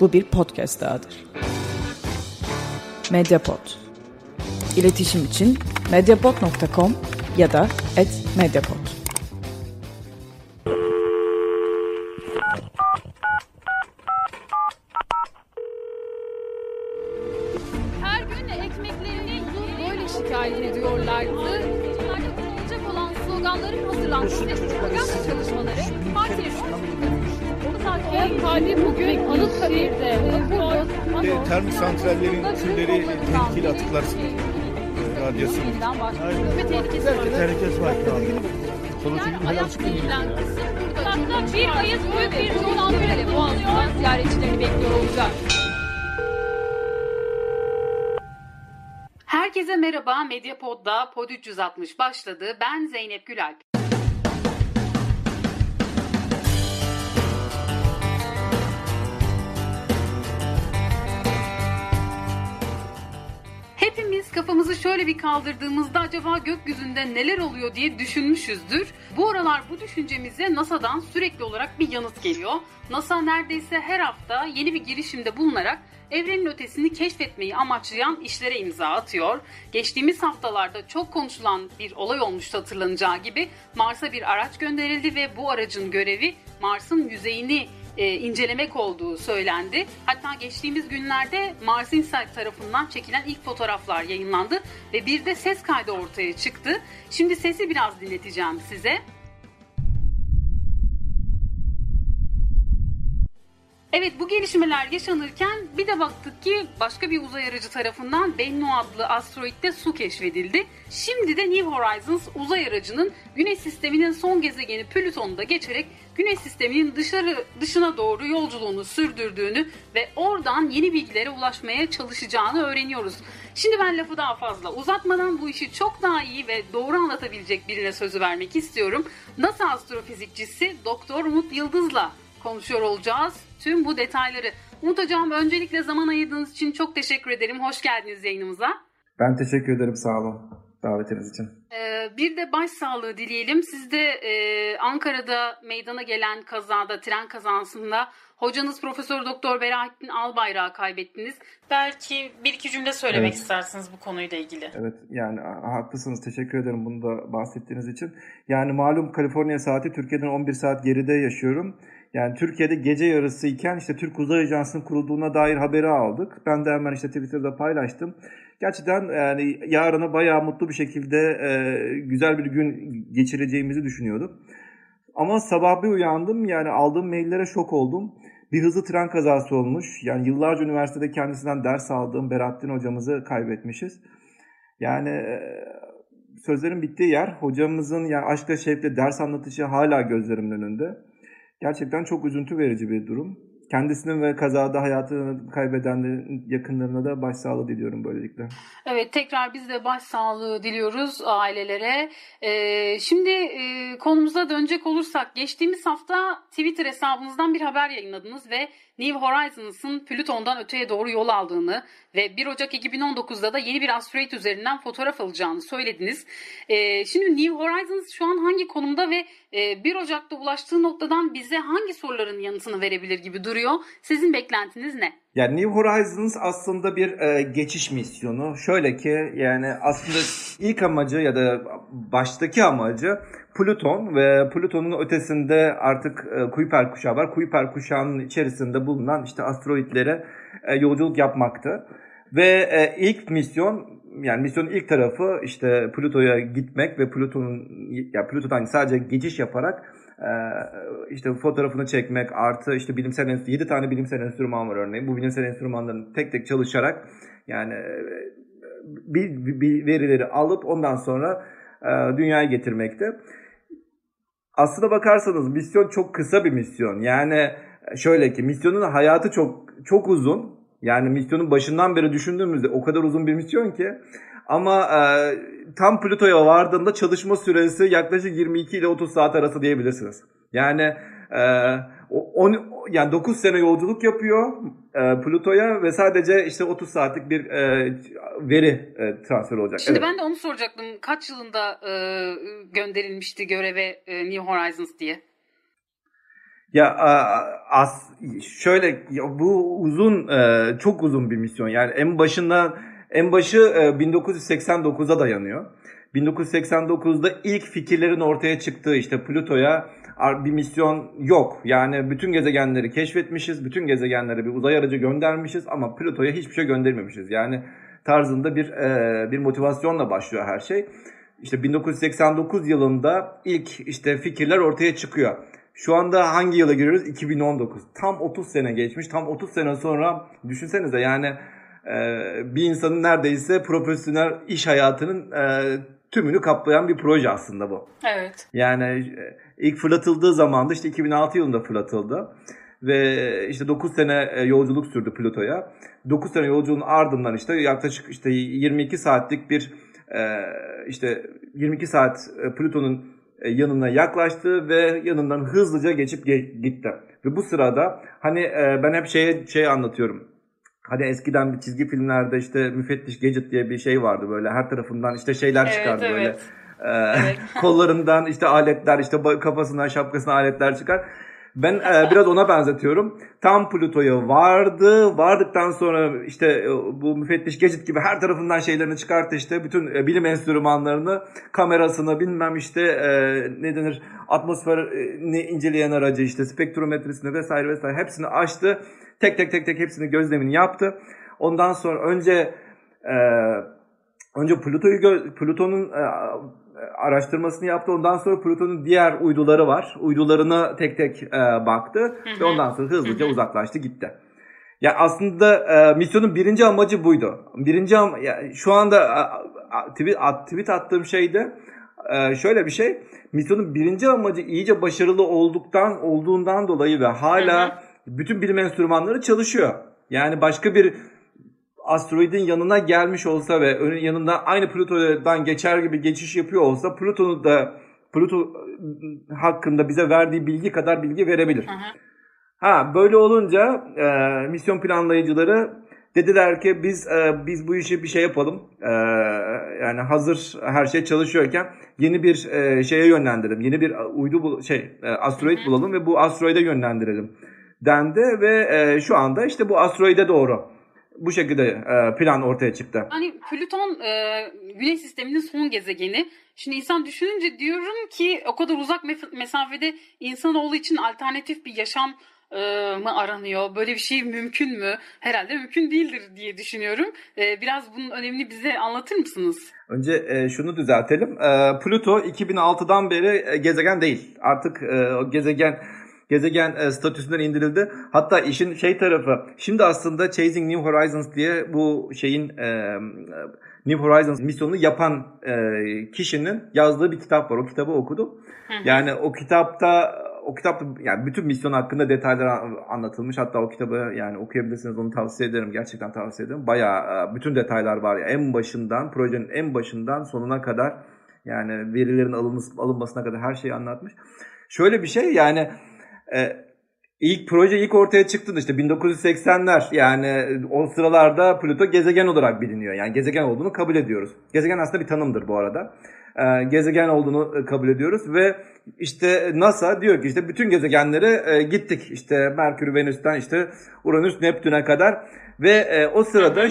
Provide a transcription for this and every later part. Bu bir podcast dahadır. Medyapod. İletişim için medyapod.com ya da @medyapod. Her gün ekmeklerini böyle şikayet ediyorlardı. Olacak olan sloganların hazırlanması ve propaganda çalışmaları partiye bugün Anıtkabir'de termik santrallerin türleri tehlikeli atıklar radyasyon ve tehlikesi var. Bir ayız büyük bir zonan böyle boğazdan ziyaretçilerini bekliyor olacak. Herkese merhaba. Medyapod'da Pod 360 başladı. Ben Zeynep Gülalp. Hepimiz kafamızı şöyle bir kaldırdığımızda acaba gökyüzünde neler oluyor diye düşünmüşüzdür. Bu aralar bu düşüncemize NASA'dan sürekli olarak bir yanıt geliyor. NASA neredeyse her hafta yeni bir girişimde bulunarak evrenin ötesini keşfetmeyi amaçlayan işlere imza atıyor. Geçtiğimiz haftalarda çok konuşulan bir olay olmuştu hatırlanacağı gibi. Mars'a bir araç gönderildi ve bu aracın görevi Mars'ın yüzeyini incelemek olduğu söylendi. Hatta geçtiğimiz günlerde Mars Insight tarafından çekilen ilk fotoğraflar yayınlandı ve bir de ses kaydı ortaya çıktı. Şimdi sesi biraz dinleteceğim size. Evet, bu gelişmeler yaşanırken bir de baktık ki başka bir uzay aracı tarafından Bennu adlı asteroidde su keşfedildi. Şimdi de New Horizons uzay aracının Güneş sisteminin son gezegeni Plüton'u da geçerek Güneş sisteminin dışına doğru yolculuğunu sürdürdüğünü ve oradan yeni bilgilere ulaşmaya çalışacağını öğreniyoruz. Şimdi ben lafı daha fazla uzatmadan bu işi çok daha iyi ve doğru anlatabilecek birine sözü vermek istiyorum. NASA astrofizikçisi Doktor Umut Yıldız'la konuşuyor olacağız tüm bu detayları. Umut Hocam, öncelikle zaman ayırdığınız için çok teşekkür ederim. Hoş geldiniz yayınımıza. Ben teşekkür ederim, sağ olun davetiniz için. Bir de başsağlığı dileyelim. Siz de Ankara'da meydana gelen kazada, tren kazasında hocanız Profesör Doktor Berahettin Albayrak'ı kaybettiniz. Belki bir iki cümle söylemek istersiniz bu konuyla ilgili. Evet, yani haklısınız. Teşekkür ederim bunu da bahsettiğiniz için. Yani malum Kaliforniya saati, Türkiye'den 11 saat geride yaşıyorum. Yani Türkiye'de gece yarısı iken işte Türk Uzay Ajansı'nın kurulduğuna dair haberi aldık. Ben de hemen işte Twitter'da paylaştım. Gerçekten yani yarını bayağı mutlu bir şekilde güzel bir gün geçireceğimizi düşünüyordum. Ama sabah bir uyandım, yani aldığım maillere şok oldum. Bir hızlı tren kazası olmuş. Yani yıllarca üniversitede kendisinden ders aldığım Berahettin hocamızı kaybetmişiz. Yani sözlerin bittiği yer, hocamızın yani aşkla şevkle ders anlatışı hala gözlerimin önünde. Gerçekten çok üzüntü verici bir durum. Kendisinin ve kazada hayatını kaybedenlerin yakınlarına da başsağlığı diliyorum böylelikle. Evet, tekrar biz de başsağlığı diliyoruz ailelere. Şimdi konumuza dönecek olursak, geçtiğimiz hafta Twitter hesabınızdan bir haber yayınladınız ve New Horizons'ın Plüton'dan öteye doğru yol aldığını ve 1 Ocak 2019'da da yeni bir asteroid üzerinden fotoğraf alacağını söylediniz. Şimdi New Horizons şu an hangi konumda ve 1 Ocak'ta ulaştığı noktadan bize hangi soruların yanıtını verebilir gibi duruyor? Sizin beklentiniz ne? Yani New Horizons aslında bir geçiş misyonu. Şöyle ki, yani aslında ilk amacı ya da baştaki amacı Plüton ve Plüton'un ötesinde artık Kuiper Kuşağı var. Kuiper Kuşağı'nın içerisinde bulunan işte asteroidlere yolculuk yapmaktı. Ve ilk misyon, yani misyonun ilk tarafı işte Plüto'ya gitmek ve Plüton'dan sadece geçiş yaparak işte fotoğrafını çekmek, artı işte bilimsel enstrüman, 7 tane bilimsel enstrüman var örneğin. Bu bilimsel enstrümanların tek tek çalışarak yani bir verileri alıp ondan sonra dünyaya getirmekte. Aslına bakarsanız misyon çok kısa bir misyon. Yani şöyle ki, misyonun hayatı çok çok uzun. Yani misyonun başından beri düşündüğümüzde o kadar uzun bir misyon ki. Ama tam Plüto'ya vardığında çalışma süresi yaklaşık 22 ile 30 saat arası diyebilirsiniz. Yani 9 sene yolculuk yapıyor Plüto'ya ve sadece işte 30 saatlik bir veri transferi olacak. Şimdi evet. Ben de onu soracaktım. Kaç yılında gönderilmişti göreve New Horizons diye? Ya şöyle, bu uzun, çok uzun bir misyon. Yani en başı 1989'a dayanıyor. 1989'da ilk fikirlerin ortaya çıktığı, işte Plüto'ya bir misyon yok. Yani bütün gezegenleri keşfetmişiz, bütün gezegenlere bir uzay aracı göndermişiz ama Plüto'ya hiçbir şey göndermemişiz. Yani tarzında bir motivasyonla başlıyor her şey. İşte 1989 yılında ilk işte fikirler ortaya çıkıyor. Şu anda hangi yıla giriyoruz? 2019. Tam 30 sene geçmiş. Tam 30 sene sonra düşünsenize, yani bir insanın neredeyse profesyonel iş hayatının tümünü kaplayan bir proje aslında bu. Evet. Yani ilk fırlatıldığı zamanda işte 2006 yılında fırlatıldı. Ve işte 9 sene yolculuk sürdü Plüto'ya. 9 sene yolculuğun ardından işte yaklaşık işte 22 saatlik bir işte 22 saat Plüton'un yanına yaklaştı ve yanından hızlıca geçip gitti. Ve bu sırada hani ben hep şey anlatıyorum. Hani eskiden bir çizgi filmlerde işte müfettiş Gadget diye bir şey vardı, böyle her tarafından işte şeyler çıkardı, evet, böyle. Evet. Kollarından işte aletler, işte kafasından şapkasından aletler çıkar. Ben biraz ona benzetiyorum. Tam Plüto'ya vardı. Vardıktan sonra işte bu müfettiş Gadget gibi her tarafından şeylerini çıkarttı işte. Bütün bilim enstrümanlarını, kamerasını, bilmem işte ne denir, atmosferini inceleyen aracı, işte spektrometresini vesaire vesaire hepsini açtı. Tek tek hepsini, gözlemini yaptı. Ondan sonra önce Plüton'un araştırmasını yaptı. Ondan sonra Plüton'un diğer uyduları var. Uydularına tek tek baktı. Hı-hı. Ve ondan sonra hızlıca uzaklaştı, gitti. Yani aslında misyonun birinci amacı buydu. Yani şu anda tweet attığım şeyde şöyle bir şey. Misyonun birinci amacı iyice başarılı olduğundan dolayı ve hala bütün bilim enstrümanları çalışıyor. Yani başka bir asteroidin yanına gelmiş olsa ve önün yanında aynı Plüto'dan geçer gibi geçiş yapıyor olsa, Plüto hakkında bize verdiği bilgi kadar bilgi verebilir. Ha, böyle olunca misyon planlayıcıları dediler ki biz bu işi bir şey yapalım. Yani hazır her şey çalışıyorken yeni bir şeye yönlendirelim. Yeni bir asteroid bulalım ve bu asteroide yönlendirelim dendi ve şu anda işte bu asteroide doğru bu şekilde plan ortaya çıktı. Hani Plüton Güneş sisteminin son gezegeni. Şimdi insan düşününce diyorum ki o kadar uzak mesafede insanoğlu için alternatif bir yaşam mı aranıyor? Böyle bir şey mümkün mü? Herhalde mümkün değildir diye düşünüyorum. Biraz bunun önemini bize anlatır mısınız? Önce şunu düzeltelim. Plüto 2006'dan beri gezegen değil. Artık gezegen statüsünden indirildi. Hatta işin tarafı, şimdi aslında Chasing New Horizons diye bu New Horizons misyonunu yapan kişinin yazdığı bir kitap var. O kitabı okudum. Yani o kitapta yani bütün misyon hakkında detaylar anlatılmış. Hatta o kitabı yani okuyabilirsiniz. Onu tavsiye ederim. Gerçekten tavsiye ederim. Bayağı bütün detaylar var ya. Projenin en başından sonuna kadar, yani verilerin alınmasına kadar her şeyi anlatmış. Şöyle bir şey, yani ilk proje ortaya çıktığında işte 1980'ler, yani o sıralarda Plüto gezegen olarak biliniyor. Yani gezegen olduğunu kabul ediyoruz. Gezegen aslında bir tanımdır bu arada. Gezegen olduğunu kabul ediyoruz ve işte NASA diyor ki işte bütün gezegenlere gittik. İşte Merkür, Venüs'ten işte Uranüs, Neptün'e kadar ve o sırada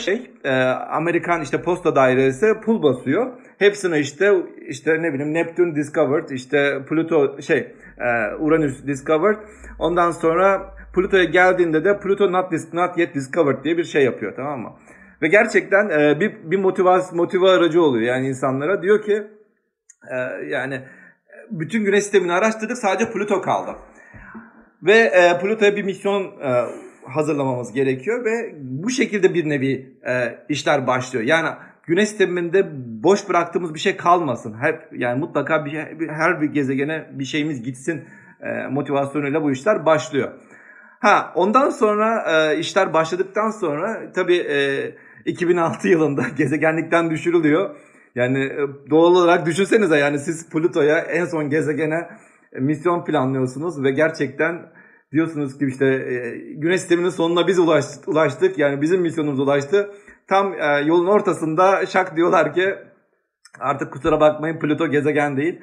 Amerikan işte posta dairesi pul basıyor. Hepsine işte ne bileyim Neptün discovered, işte Plüto Uranüs discovered. Ondan sonra Plüto'ya geldiğinde de Plüto not yet discovered diye bir şey yapıyor, tamam mı? Ve gerçekten bir motive aracı oluyor yani insanlara. Diyor ki yani bütün güneş sistemini araştırdık, sadece Plüto kaldı. Ve Plüto'ya bir misyon hazırlamamız gerekiyor ve bu şekilde bir nevi işler başlıyor. Yani güneş sisteminde boş bıraktığımız bir şey kalmasın. Hep yani mutlaka her bir gezegene bir şeyimiz gitsin motivasyonuyla bu işler başlıyor. Ha, ondan sonra işler başladıktan sonra tabii 2006 yılında gezegenlikten düşürülüyor. Yani doğal olarak düşünsenize, yani siz Plüto'ya, en son gezegene misyon planlıyorsunuz ve gerçekten diyorsunuz ki işte güneş sisteminin sonuna biz ulaştık. Yani bizim misyonumuz ulaştı. Tam yolun ortasında şak diyorlar ki artık kusura bakmayın Plüto gezegen değil.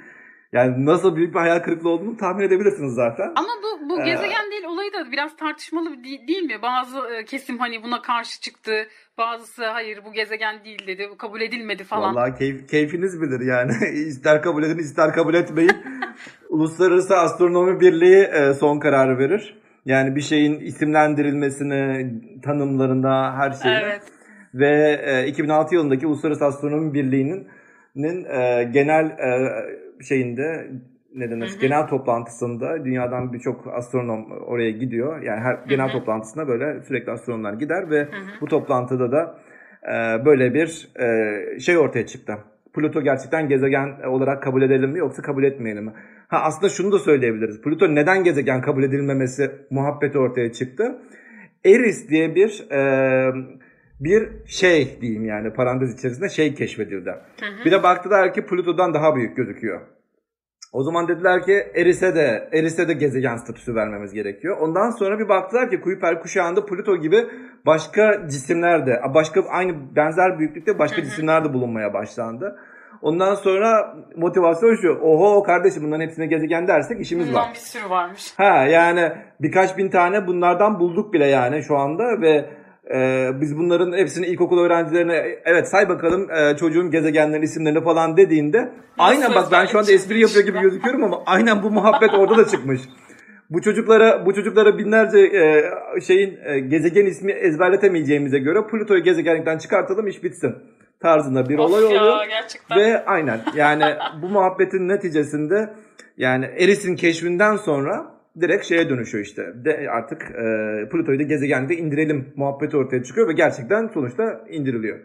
Yani NASA büyük bir hayal kırıklığı olduğunu tahmin edebilirsiniz zaten. Ama bu gezegen değil olayı da biraz tartışmalı değil mi? Bazı kesim hani buna karşı çıktı. Bazısı hayır bu gezegen değil dedi. Bu kabul edilmedi falan. Vallahi keyfiniz bilir yani. İster kabul edin ister kabul etmeyin. Uluslararası Astronomi Birliği son kararı verir. Yani bir şeyin isimlendirilmesini, tanımlarına, her şeyi. Evet. Ve 2006 yılındaki Uluslararası Astronomi Birliği'nin genel şeyinde ne denir? Hı hı. Genel toplantısında dünyadan birçok astronom oraya gidiyor. Yani her genel toplantısına böyle sürekli astronomlar gider ve bu toplantıda da böyle bir şey ortaya çıktı. Plüto gerçekten gezegen olarak kabul edelim mi yoksa kabul etmeyelim mi? Ha, aslında şunu da söyleyebiliriz. Plüton neden gezegen kabul edilmemesi muhabbeti ortaya çıktı. Eris diye bir şey diyeyim yani parantez içerisinde şey keşfedildi. Bir de baktılar ki Plüto'dan daha büyük gözüküyor. O zaman dediler ki Eris'e de gezegen statüsü vermemiz gerekiyor. Ondan sonra bir baktılar ki Kuiper Kuşağı'nda Plüto gibi başka cisimler de, aynı benzer büyüklükte başka cisimler de bulunmaya başlandı. Ondan sonra motivasyon şu. Oho kardeşim bunların hepsine gezegen dersek işimiz var. Bir sürü varmış. Ha yani birkaç bin tane bunlardan bulduk bile yani şu anda ve biz bunların hepsini ilkokul öğrencilerine evet say bakalım çocuğun gezegenlerin isimlerini falan dediğinde nasıl aynen bak ben şu anda espri yapıyor gibi gözüküyorum ama aynen bu muhabbet orada da çıkmış. Bu çocuklara binlerce gezegen ismi ezberletemeyeceğimize göre Plüto'yu gezegenlikten çıkartalım iş bitsin tarzında bir olay oluyor. Gerçekten. Ve aynen yani bu muhabbetin neticesinde yani Eris'in keşfinden sonra direkt şeye dönüşüyor işte. De artık Plüto'yu da gezegende indirelim muhabbeti ortaya çıkıyor ve gerçekten sonuçta indiriliyor.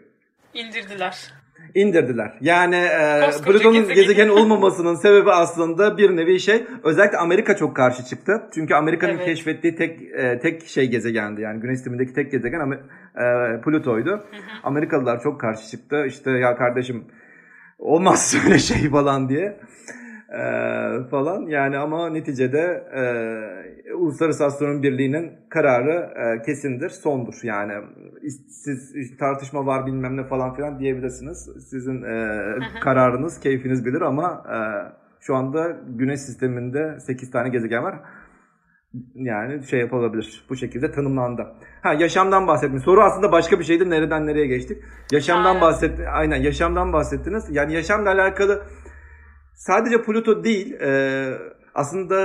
İndirdiler. Yani Plüton'un gezegen olmamasının sebebi aslında bir nevi şey. Özellikle Amerika çok karşı çıktı. Çünkü Amerika'nın keşfettiği tek şey gezegendi. Yani Güneş sistemindeki tek gezegen Plüto'ydu. Amerikalılar çok karşı çıktı. İşte ya kardeşim olmaz öyle şey falan diye. Falan yani ama neticede Uluslararası Astronomi Birliği'nin kararı kesindir, sondur. Yani siz tartışma var bilmem ne falan filan diyebilirsiniz. Sizin kararınız, keyfiniz bilir ama şu anda Güneş sisteminde 8 tane gezegen var. Yani şey yapılabilir. Bu şekilde tanımlandı. Ha yaşamdan bahsettim. Soru aslında başka bir şeydi. Nereden nereye geçtik? Yaşamdan bahsettiniz. Aynen yaşamdan bahsettiniz. Yani yaşamla alakalı sadece Plüto değil, aslında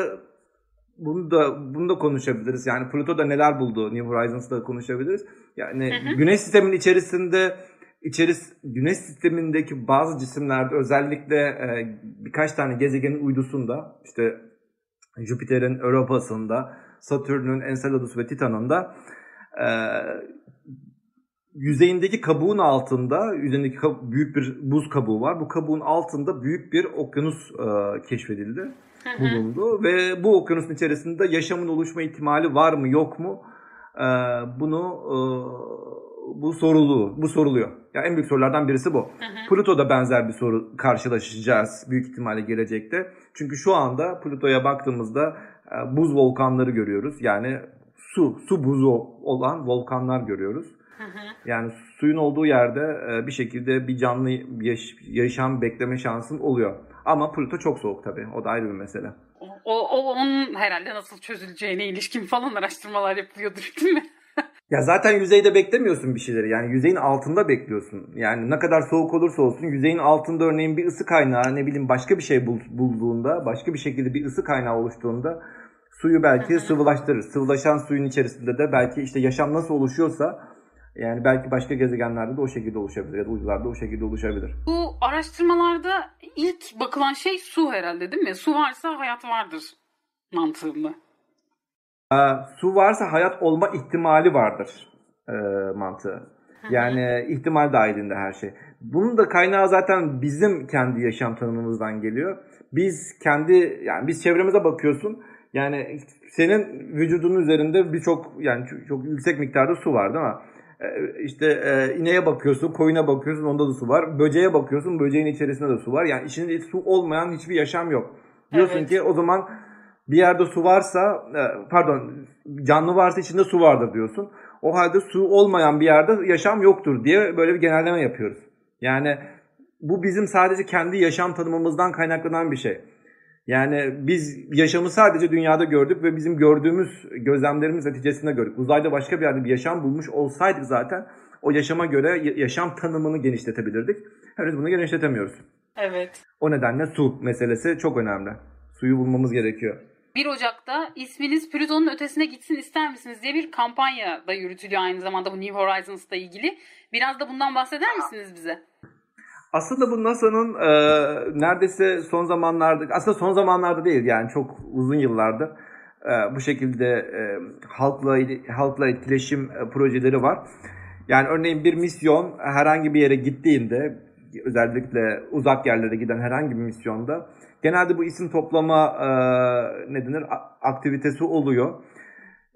bunu da konuşabiliriz. Yani Plüto da neler buldu, New Horizons'da konuşabiliriz. Yani Güneş sisteminin Güneş sistemindeki bazı cisimlerde özellikle birkaç tane gezegenin uydusunda, işte Jüpiter'in Europa'sında, Satürn'ün Enceladus ve Titan'ın da yüzeyindeki kabuğun altında, yüzeyindeki büyük bir buz kabuğu var. Bu kabuğun altında büyük bir okyanus keşfedildi, bulundu. Ve bu okyanusun içerisinde yaşamın oluşma ihtimali var mı yok mu? Bu soruluyor. Yani en büyük sorulardan birisi bu. Plüto'da benzer bir soru karşılaşacağız büyük ihtimalle gelecekte. Çünkü şu anda Plüto'ya baktığımızda buz volkanları görüyoruz. Yani su buzu olan volkanlar görüyoruz. Yani suyun olduğu yerde bir şekilde bir canlı yaşam bekleme şansın oluyor. Ama Plüto çok soğuk tabii. O da ayrı bir mesele. Onun herhalde nasıl çözüleceğine ilişkin falan araştırmalar yapılıyordur değil mi? Ya zaten yüzeyde beklemiyorsun bir şeyleri. Yani yüzeyin altında bekliyorsun. Yani ne kadar soğuk olursa olsun yüzeyin altında örneğin bir ısı kaynağı ne bileyim başka bir şey bulduğunda başka bir şekilde bir ısı kaynağı oluştuğunda suyu belki sıvılaştırır. Sıvılaşan suyun içerisinde de belki işte yaşam nasıl oluşuyorsa yani belki başka gezegenlerde de o şekilde oluşabilir ya da uydularda o şekilde oluşabilir. Bu araştırmalarda ilk bakılan şey su herhalde değil mi? Su varsa hayat vardır mantığında. Su varsa hayat olma ihtimali vardır mantığı. Yani ihtimal dahilinde her şey. Bunun da kaynağı zaten bizim kendi yaşam tanımımızdan geliyor. Biz çevremize bakıyorsun. Yani senin vücudunun üzerinde çok yüksek miktarda su var değil mi? İşte ineğe bakıyorsun, koyuna bakıyorsun, onda da su var. Böceğe bakıyorsun, böceğin içerisinde de su var. Yani içinde su olmayan hiçbir yaşam yok. Diyorsun ki o zaman bir yerde su varsa, canlı varsa içinde su vardır diyorsun. O halde su olmayan bir yerde yaşam yoktur diye böyle bir genelleme yapıyoruz. Yani bu bizim sadece kendi yaşam tanımımızdan kaynaklanan bir şey. Yani biz yaşamı sadece dünyada gördük ve bizim gördüğümüz gözlemlerimiz neticesinde gördük. Uzayda başka bir yerde bir yaşam bulmuş olsaydık zaten o yaşama göre yaşam tanımını genişletebilirdik. Henüz bunu genişletemiyoruz. Evet. O nedenle su meselesi çok önemli. Suyu bulmamız gerekiyor. 1 Ocak'ta isminiz Plüton'un ötesine gitsin ister misiniz diye bir kampanya da yürütülüyor aynı zamanda bu New Horizons'la ilgili. Biraz da bundan bahseder misiniz bize? Aslında bu NASA'nın neredeyse son zamanlarda, aslında son zamanlarda değil yani çok uzun yıllardır bu şekilde halkla etkileşim projeleri var. Yani örneğin bir misyon herhangi bir yere gittiğinde, özellikle uzak yerlere giden herhangi bir misyonda genelde bu isim toplama aktivitesi oluyor.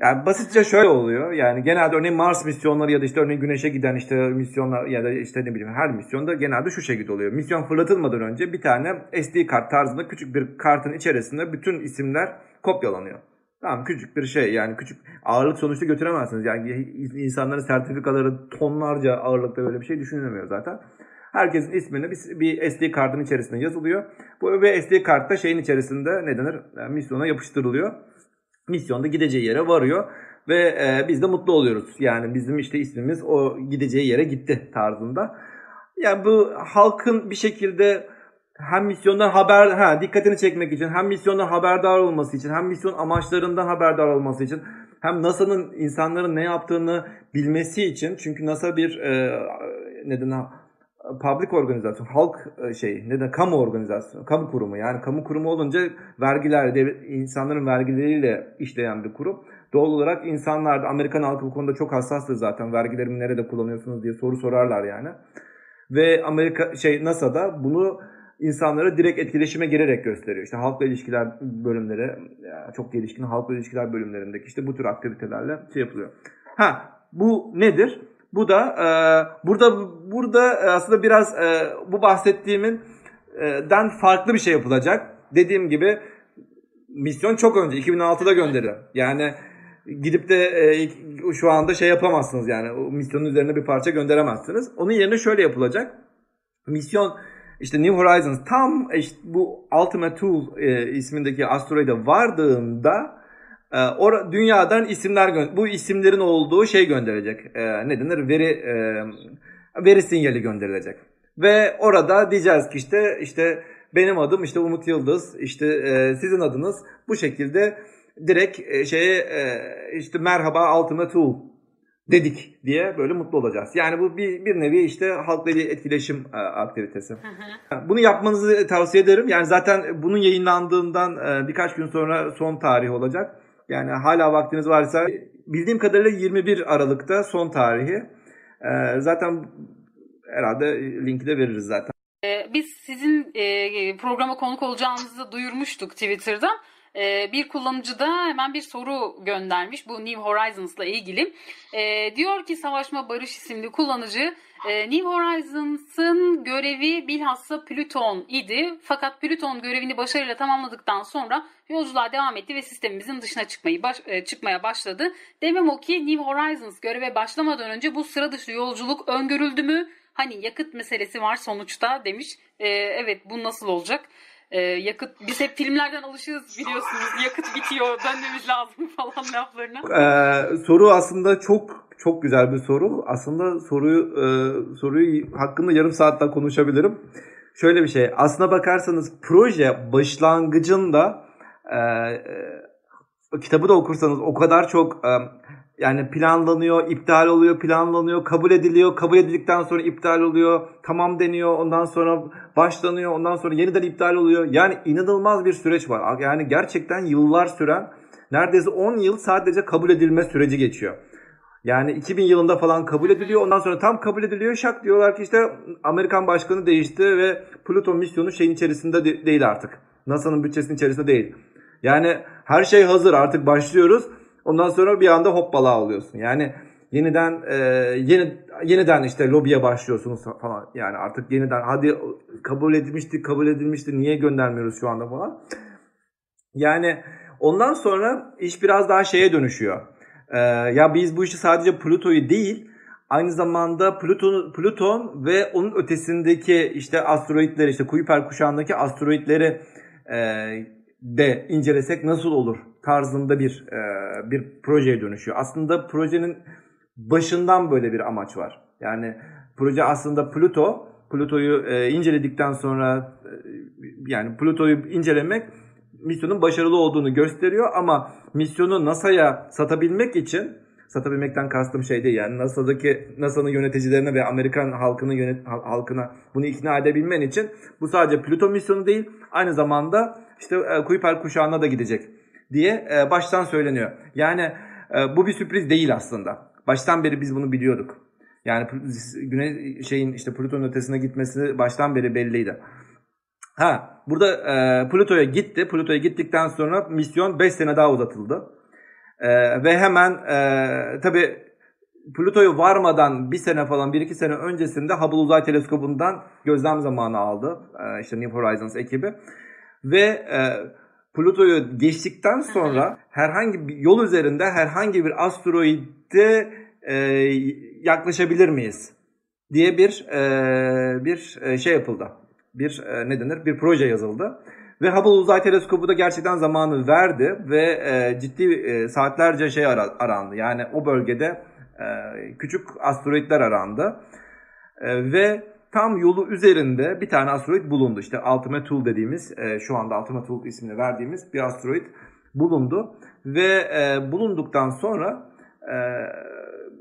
Yani basitçe şöyle oluyor. Yani genelde örneğin Mars misyonları ya da işte örneğin Güneş'e giden işte misyonlar ya da işte ne bileyim her misyonda genelde şu şekilde oluyor. Misyon fırlatılmadan önce bir tane SD kart tarzında küçük bir kartın içerisinde bütün isimler kopyalanıyor. Tamam, küçük bir şey yani küçük ağırlık sonuçta götüremezsiniz. Yani insanların sertifikaları tonlarca ağırlıkta böyle bir şey düşünülemiyor zaten. Herkesin ismini bir SD kartın içerisinde yazılıyor. Bu bir SD kartta şeyin içerisinde misyona yapıştırılıyor. Misyonda gideceği yere varıyor ve biz de mutlu oluyoruz. Yani bizim işte ismimiz o gideceği yere gitti tarzında. Yani bu halkın bir şekilde hem misyondan dikkatini çekmek için, hem misyondan haberdar olması için, hem misyon amaçlarından haberdar olması için, hem NASA'nın insanların ne yaptığını bilmesi için. Çünkü NASA bir public organizasyon, kamu organizasyonu, kamu kurumu. Yani kamu kurumu olunca insanların vergileriyle işleyen bir kurum. Doğal olarak insanlar da, Amerikan halkı bu konuda çok hassastır zaten. Vergilerimi nerede kullanıyorsunuz diye soru sorarlar yani. Ve NASA'da bunu insanlara direkt etkileşime girerek gösteriyor. İşte halkla ilişkiler bölümleri, çok gelişkin halkla ilişkiler bölümlerindeki işte bu tür aktivitelerle yapılıyor. Bu nedir? Bu da burada aslında biraz bu bahsettiğimden farklı bir şey yapılacak. Dediğim gibi misyon çok önce 2006'da gönderiyor. Yani gidip de şu anda yapamazsınız yani o misyonun üzerine bir parça gönderemezsiniz. Onun yerine şöyle yapılacak. Misyon işte New Horizons tam işte bu Ultima Thule ismindeki asteroide vardığında dünyadan bu isimlerin olduğu gönderecek. Veri sinyali gönderilecek. Ve orada diyeceğiz ki işte benim adım işte Umut Yıldız, işte sizin adınız bu şekilde direkt işte merhaba Ultima Thule dedik diye böyle mutlu olacağız. Yani bu bir nevi halkla etkileşim aktivitesi. Bunu yapmanızı tavsiye ederim. Yani zaten bunun yayınlandığından birkaç gün sonra son tarih olacak. Yani hala vaktiniz varsa bildiğim kadarıyla 21 Aralık'ta son tarihi. Zaten herhalde linki de veririz zaten. Biz sizin programa konuk olacağınızı duyurmuştuk Twitter'dan. Bir kullanıcı da hemen bir soru göndermiş bu New Horizons'la ilgili. Diyor ki Savaşma Barış isimli kullanıcı New Horizons'ın görevi bilhassa Plüton idi. Fakat Plüton görevini başarıyla tamamladıktan sonra yolculuğa devam etti ve sistemimizin dışına çıkmaya başladı. Demem o ki New Horizons göreve başlamadan önce bu sıra dışı yolculuk öngörüldü mü? Hani yakıt meselesi var sonuçta demiş. Evet bu nasıl olacak? Yakıt, biz hep filmlerden alışığız biliyorsunuz, yakıt bitiyor dönmemiz lazım falan laflarına. Soru aslında çok güzel bir soru. Aslında soruyu hakkında yarım saat daha konuşabilirim. Şöyle bir şey, aslına bakarsanız proje başlangıcında kitabı da okursanız o kadar çok yani planlanıyor, iptal oluyor, planlanıyor, kabul ediliyor, kabul edildikten sonra iptal oluyor, tamam deniyor, ondan sonra başlanıyor, ondan sonra yeniden iptal oluyor. Yani inanılmaz bir süreç var. Yani gerçekten yıllar süren, neredeyse 10 yıl sadece kabul edilme süreci geçiyor. Yani 2000 yılında falan kabul ediliyor, ondan sonra tam kabul ediliyor, şak diyorlar ki Amerikan başkanı değişti ve Plüton misyonu içerisinde değil artık. NASA'nın bütçesinin içerisinde değil. Yani her şey hazır, artık başlıyoruz. Ondan sonra bir anda hoppala oluyorsun. Yani yeniden lobiye başlıyorsunuz falan. Yani artık yeniden hadi kabul edilmişti niye göndermiyoruz şu anda falan. Yani ondan sonra iş biraz daha dönüşüyor. Ya biz bu işi sadece Plüto'yu değil aynı zamanda Plüton ve onun ötesindeki asteroidleri Kuiper kuşağındaki asteroidleri de incelesek nasıl olur tarzında bir projeye dönüşüyor. Aslında projenin başından böyle bir amaç var. Yani proje aslında Plüto'yu inceledikten sonra yani Plüto'yu incelemek misyonun başarılı olduğunu gösteriyor ama misyonu NASA'ya satabilmek için, satabilmekten kastım şey değil yani NASA'nın yöneticilerine ve Amerikan halkına bunu ikna edebilmen için bu sadece Plüto misyonu değil, aynı zamanda işte Kuiper Kuşağı'na da gidecek diye baştan söyleniyor. Yani bu bir sürpriz değil aslında. Baştan beri biz bunu biliyorduk. Yani işte Plüton'un ötesine gitmesi baştan beri belliydi. Burada Plüto'ya gitti. Plüto'ya gittikten sonra misyon 5 sene daha uzatıldı. Ve hemen tabii Plüto'ya varmadan 1-2 sene öncesinde Hubble Uzay Teleskobundan gözlem zamanı aldı. İşte New Horizons ekibi. Ve Plüto'yu geçtikten sonra herhangi bir yol üzerinde herhangi bir asteroide yaklaşabilir miyiz diye bir şey yapıldı. Bir proje yazıldı. Ve Hubble Uzay Teleskobu da gerçekten zamanı verdi ve ciddi saatlerce arandı. Yani o bölgede küçük asteroidler arandı. Ve tam yolu üzerinde bir tane asteroid bulundu. İşte Ultima Thule dediğimiz, şu anda Ultima Thule ismini verdiğimiz bir asteroid bulundu. Ve bulunduktan sonra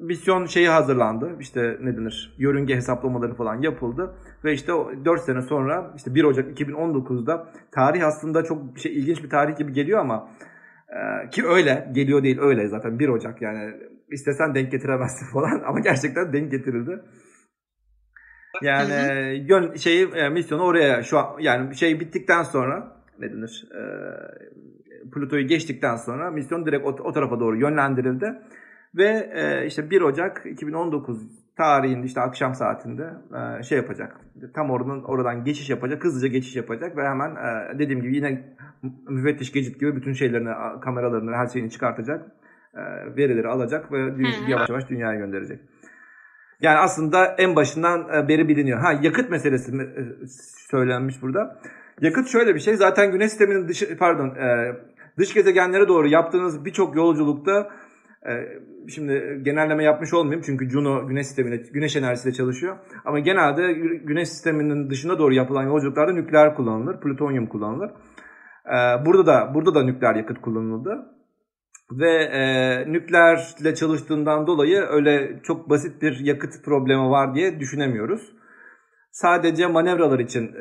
misyon hazırlandı. Yörünge hesaplamaları falan yapıldı. Ve işte 4 sene sonra 1 Ocak 2019'da tarih aslında çok ilginç bir tarih gibi geliyor ama ki öyle geliyor değil, öyle zaten 1 Ocak yani istesen denk getiremezsin falan ama gerçekten denk getirildi. Yani misyonu oraya şu an yani bittikten sonra Plüto'yu geçtikten sonra misyon direkt o tarafa doğru yönlendirildi. Ve 1 Ocak 2019 tarihinde akşam saatinde yapacak. Tam oradan geçiş yapacak. Hızlıca geçiş yapacak ve hemen dediğim gibi yine müfettiş Gecip gibi bütün şeylerini, kameralarını, her şeyini çıkartacak. Verileri alacak ve yavaş yavaş dünyaya gönderecek. Yani aslında en başından beri biliniyor. Yakıt meselesi söylenmiş burada. Yakıt şöyle bir şey. Zaten Güneş sisteminin dış gezegenlere doğru yaptığınız birçok yolculukta şimdi genelleme yapmış olmayayım çünkü Juno güneş enerjisiyle çalışıyor. Ama genelde güneş sisteminin dışına doğru yapılan yolculuklarda nükleer kullanılır, plütonyum kullanılır. Burada da nükleer yakıt kullanıldı. Ve nükleerle çalıştığından dolayı öyle çok basit bir yakıt problemi var diye düşünemiyoruz. Sadece manevralar için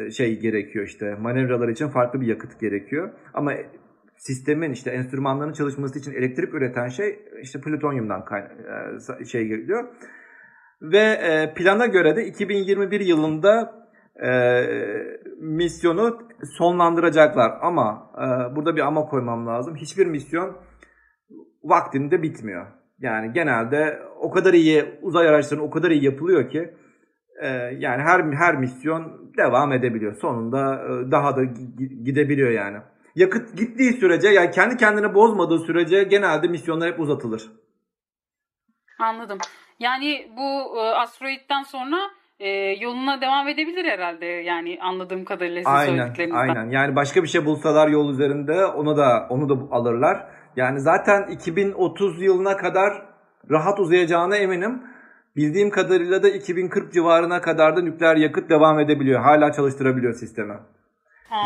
gerekiyor Manevralar için farklı bir yakıt gerekiyor. Ama sistemin enstrümanların çalışması için elektrik üreten şey plütonyumdan geliyor. Ve plana göre de 2021 yılında misyonu sonlandıracaklar. Ama burada bir ama koymam lazım. Hiçbir misyon vaktinde bitmiyor. Yani genelde o kadar iyi uzay araçları o kadar iyi yapılıyor ki yani her misyon devam edebiliyor. Sonunda daha da gidebiliyor yani. Yakıt gittiği sürece yani kendi kendini bozmadığı sürece genelde misyonlar hep uzatılır. Anladım. Yani bu asteroidden sonra yoluna devam edebilir herhalde yani anladığım kadarıyla siz söylediklerinizden. Aynen. Yani başka bir şey bulsalar yol üzerinde onu da alırlar. Yani zaten 2030 yılına kadar rahat uzayacağına eminim. Bildiğim kadarıyla da 2040 civarına kadar da nükleer yakıt devam edebiliyor. Hala çalıştırabiliyor sistemi.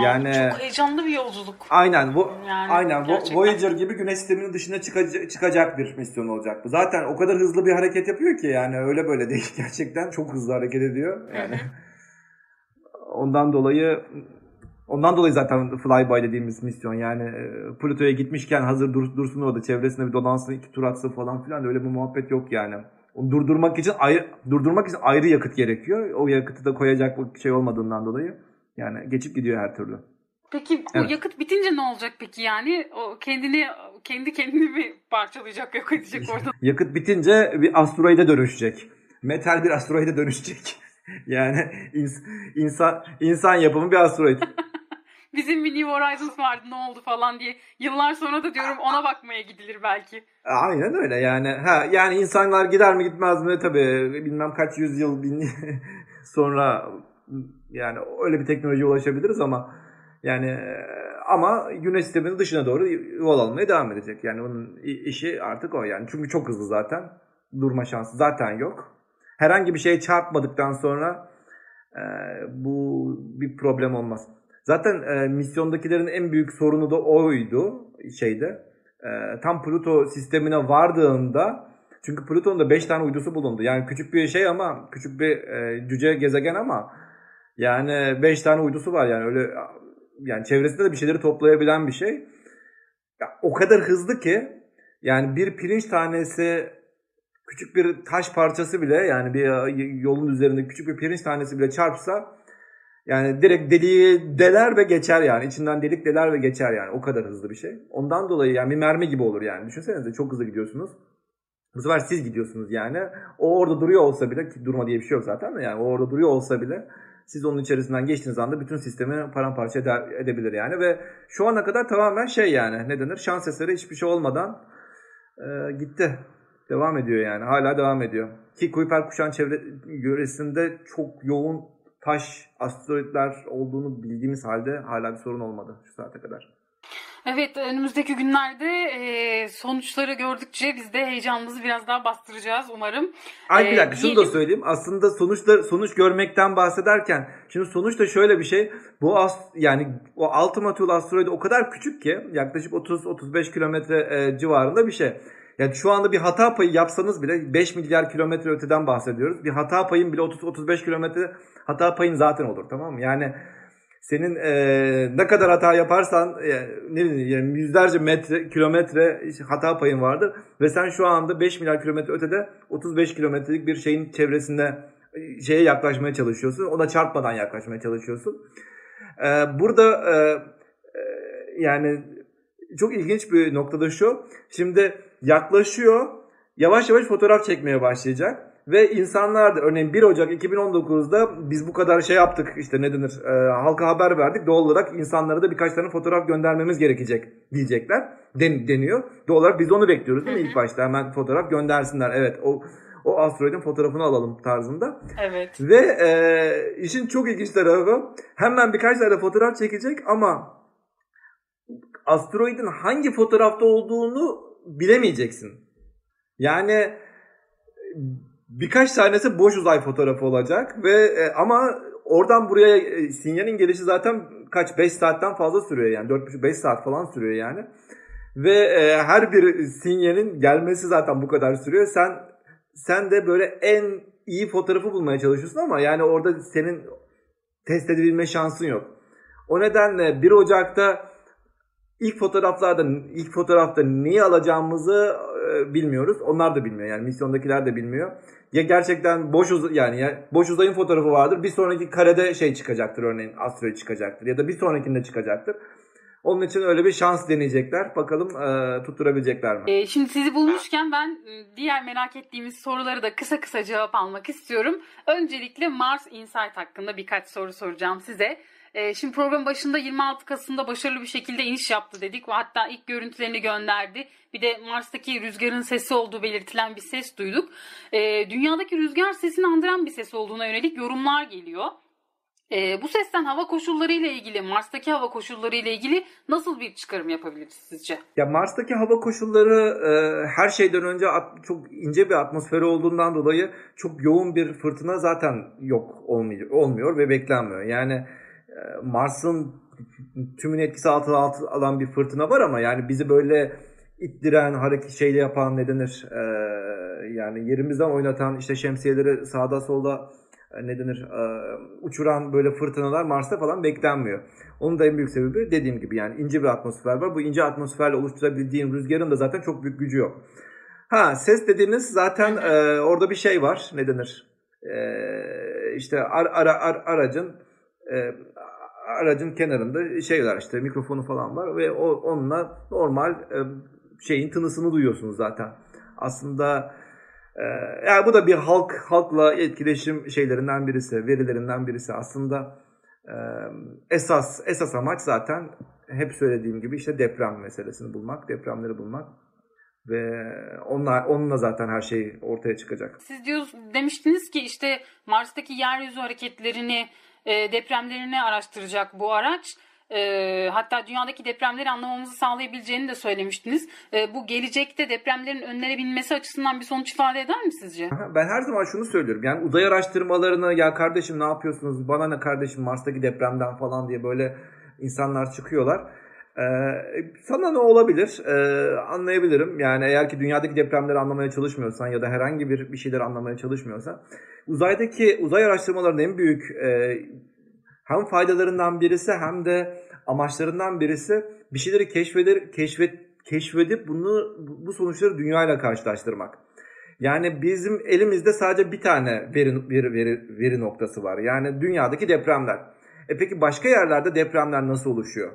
Yani çok heyecanlı bir yolculuk. Aynen. Voyager gibi Güneş sisteminin dışına çıkacak bir misyon olacak bu. Zaten o kadar hızlı bir hareket yapıyor ki yani öyle böyle değil gerçekten çok hızlı hareket ediyor. Yani ondan dolayı zaten flyby dediğimiz misyon yani Plüto'ya gitmişken hazır dursun orada çevresinde bir dolansın 2 tur atsın falan filan öyle bir muhabbet yok yani. Onu durdurmak için ayrı yakıt gerekiyor. O yakıtı da koyacak bir şey olmadığından dolayı. Yani geçip gidiyor her türlü. Peki bu yakıt bitince ne olacak peki yani? O kendi kendini mi parçalayacak, yok edecek orada? Yakıt bitince bir asteroide dönüşecek. Metal bir asteroide dönüşecek. Yani insan yapımı bir asteroid. Bizim bir New Horizons vardı ne oldu falan diye. Yıllar sonra da diyorum ona bakmaya gidilir belki. Aynen öyle yani. Yani insanlar gider mi gitmez mi tabii bilmem kaç yüzyıl sonra... Yani öyle bir teknolojiye ulaşabiliriz ama yani Ama Güneş sisteminin dışına doğru yol almaya devam edecek. Yani onun işi artık o yani. Çünkü çok hızlı zaten. Durma şansı zaten yok. Herhangi bir şeye çarpmadıktan sonra bu bir problem olmaz. Zaten misyondakilerin en büyük sorunu da oydu şeyde. Tam Plüto sistemine vardığında, çünkü Plüton'da 5 tane uydusu bulundu. Yani küçük bir şey ama küçük bir cüce gezegen ama yani 5 tane uydusu var yani öyle yani çevresinde de bir şeyleri toplayabilen bir şey. Ya, o kadar hızlı ki yani bir pirinç tanesi, küçük bir taş parçası bile yani bir yolun üzerinde küçük bir pirinç tanesi bile çarpsa yani direkt deliği deler ve geçer yani. İçinden delik deler ve geçer yani. O kadar hızlı bir şey. Ondan dolayı yani bir mermi gibi olur yani. Düşünsenize çok hızlı gidiyorsunuz. Bu sefer siz gidiyorsunuz yani. O orada duruyor olsa bile, ki durma diye bir şey yok zaten de yani. O orada duruyor olsa bile siz onun içerisinden geçtiğiniz anda bütün sistemi paramparça edebilir yani. Ve şu ana kadar tamamen şey yani ne denir? Şans eseri hiçbir şey olmadan gitti. Devam ediyor yani. Hala devam ediyor. Ki Kuiper Kuşağı'nın yöresinde çok yoğun taş, asteroidler olduğunu bildiğimiz halde hala bir sorun olmadı şu saate kadar. Evet, önümüzdeki günlerde sonuçları gördükçe biz de heyecanımızı biraz daha bastıracağız umarım. Ay bir dakika şunu da söyleyeyim. Aslında sonuç görmekten bahsederken şimdi sonuç da şöyle bir şey. Bu yani o Ultima Thule asteroidi o kadar küçük ki yaklaşık 30-35 kilometre civarında bir şey. Yani şu anda bir hata payı yapsanız bile 5 milyar kilometre öteden bahsediyoruz. Bir hata payın bile 30-35 kilometre hata payın zaten olur, tamam mı? Yani senin ne kadar hata yaparsan ne bileyim yani yüzlerce kilometre hata payın vardır. Ve sen şu anda 5 milyar kilometre ötede 35 kilometrelik bir şeyin çevresinde şeye yaklaşmaya çalışıyorsun. Ona çarpmadan yaklaşmaya çalışıyorsun. Burada yani çok ilginç bir noktada şu. Şimdi yaklaşıyor, yavaş yavaş fotoğraf çekmeye başlayacak. Ve insanlar da örneğin 1 Ocak 2019'da biz bu kadar şey yaptık işte ne denir halka haber verdik. Doğal olarak insanlara da birkaç tane fotoğraf göndermemiz gerekecek diyecekler deniyor. Doğal olarak biz de onu bekliyoruz değil mi ilk başta hemen fotoğraf göndersinler. Evet o asteroidin fotoğrafını alalım tarzında. Evet. Ve işin çok ilginç tarafı hemen birkaç tane fotoğraf çekecek ama asteroidin hangi fotoğrafta olduğunu bilemeyeceksin. Yani birkaç tanesi boş uzay fotoğrafı olacak ve ama oradan buraya sinyalin gelişi zaten kaç 5 saatten fazla sürüyor yani 4,5-5 saat falan sürüyor yani. Ve her bir sinyalin gelmesi zaten bu kadar sürüyor. Sen de böyle en iyi fotoğrafı bulmaya çalışıyorsun ama yani orada senin test edebilme şansın yok. O nedenle 1 Ocak'ta ilk fotoğrafta neyi alacağımızı bilmiyoruz. Onlar da bilmiyor yani misyondakiler de bilmiyor. Ya gerçekten boş uzayın fotoğrafı vardır. Bir sonraki karede şey çıkacaktır örneğin asteroid çıkacaktır ya da bir sonrakinde çıkacaktır. Onun için öyle bir şans deneyecekler. Bakalım tutturabilecekler mi? Şimdi sizi bulmuşken ben diğer merak ettiğimiz soruları da kısa kısa cevap almak istiyorum. Öncelikle Mars Insight hakkında birkaç soru soracağım size. Şimdi program başında 26 Kasım'da başarılı bir şekilde iniş yaptı dedik ve hatta ilk görüntülerini gönderdi. Bir de Mars'taki rüzgarın sesi olduğu belirtilen bir ses duyduk. Dünyadaki rüzgar sesini andıran bir ses olduğuna yönelik yorumlar geliyor. Bu sesten hava koşulları ile ilgili, Mars'taki hava koşulları ile ilgili nasıl bir çıkarım yapabiliriz sizce? Ya Mars'taki hava koşulları her şeyden önce çok ince bir atmosferi olduğundan dolayı çok yoğun bir fırtına zaten yok olmuyor ve beklenmiyor. Yani Mars'ın tümünü etkisi altına alan bir fırtına var ama yani bizi böyle ittiren, hareket şeyle yapan ne denir? Yani yerimizden oynatan işte şemsiyeleri sağda solda ne denir? Uçuran böyle fırtınalar Mars'ta falan beklenmiyor. Onun da en büyük sebebi dediğim gibi yani ince bir atmosfer var. Bu ince atmosferle oluşturabildiğin rüzgarın da zaten çok büyük gücü yok. Ses dediğiniz zaten orada bir şey var. Ne denir? İşte aracın kenarında şeyler işte mikrofonu falan var ve onunla normal şeyin tınısını duyuyorsunuz zaten. Aslında yani bu da bir halkla etkileşim şeylerinden birisi, verilerinden birisi. Aslında esas amaç zaten hep söylediğim gibi işte deprem meselesini bulmak, depremleri bulmak. Ve onunla zaten her şey ortaya çıkacak. Siz demiştiniz ki işte Mars'taki yeryüzü hareketlerini depremlerini araştıracak bu araç. hatta dünyadaki depremleri anlamamızı sağlayabileceğini de söylemiştiniz. Bu gelecekte depremlerin önlenebilmesi açısından bir sonuç ifade eder mi sizce? Ben her zaman şunu söylüyorum. Yani uzay araştırmalarını ya kardeşim ne yapıyorsunuz, bana ne kardeşim Mars'taki depremden falan diye böyle insanlar çıkıyorlar. Sana ne olabilir? Anlayabilirim. Yani eğer ki dünyadaki depremleri anlamaya çalışmıyorsan ya da herhangi bir şeyleri anlamaya çalışmıyorsan, uzay araştırmalarının en büyük hem faydalarından birisi hem de amaçlarından birisi bir şeyleri keşfedip bu sonuçları dünyayla karşılaştırmak. Yani bizim elimizde sadece bir tane veri noktası var. Yani dünyadaki depremler. Peki başka yerlerde depremler nasıl oluşuyor?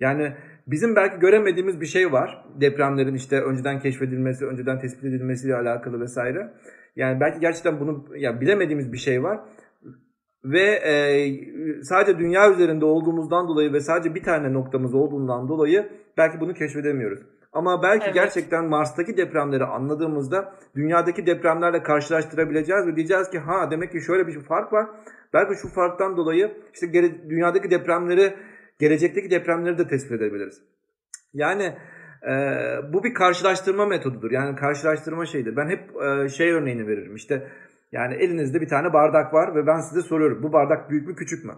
Yani bizim belki göremediğimiz bir şey var. Depremlerin işte önceden keşfedilmesi, önceden tespit edilmesiyle alakalı vesaire. Yani belki gerçekten bunu bilemediğimiz bir şey var. Ve sadece dünya üzerinde olduğumuzdan dolayı ve sadece bir tane noktamız olduğundan dolayı belki bunu keşfedemiyoruz. Ama belki gerçekten Mars'taki depremleri anladığımızda dünyadaki depremlerle karşılaştırabileceğiz ve diyeceğiz ki ha demek ki şöyle bir fark var. Belki şu farktan dolayı işte dünyadaki depremleri, gelecekteki depremleri de tespit edebiliriz. Yani bu bir karşılaştırma metodudur. Yani karşılaştırma şeyidir. Ben hep şey örneğini veririm. İşte yani elinizde bir tane bardak var ve ben size soruyorum. Bu bardak büyük mü küçük mü?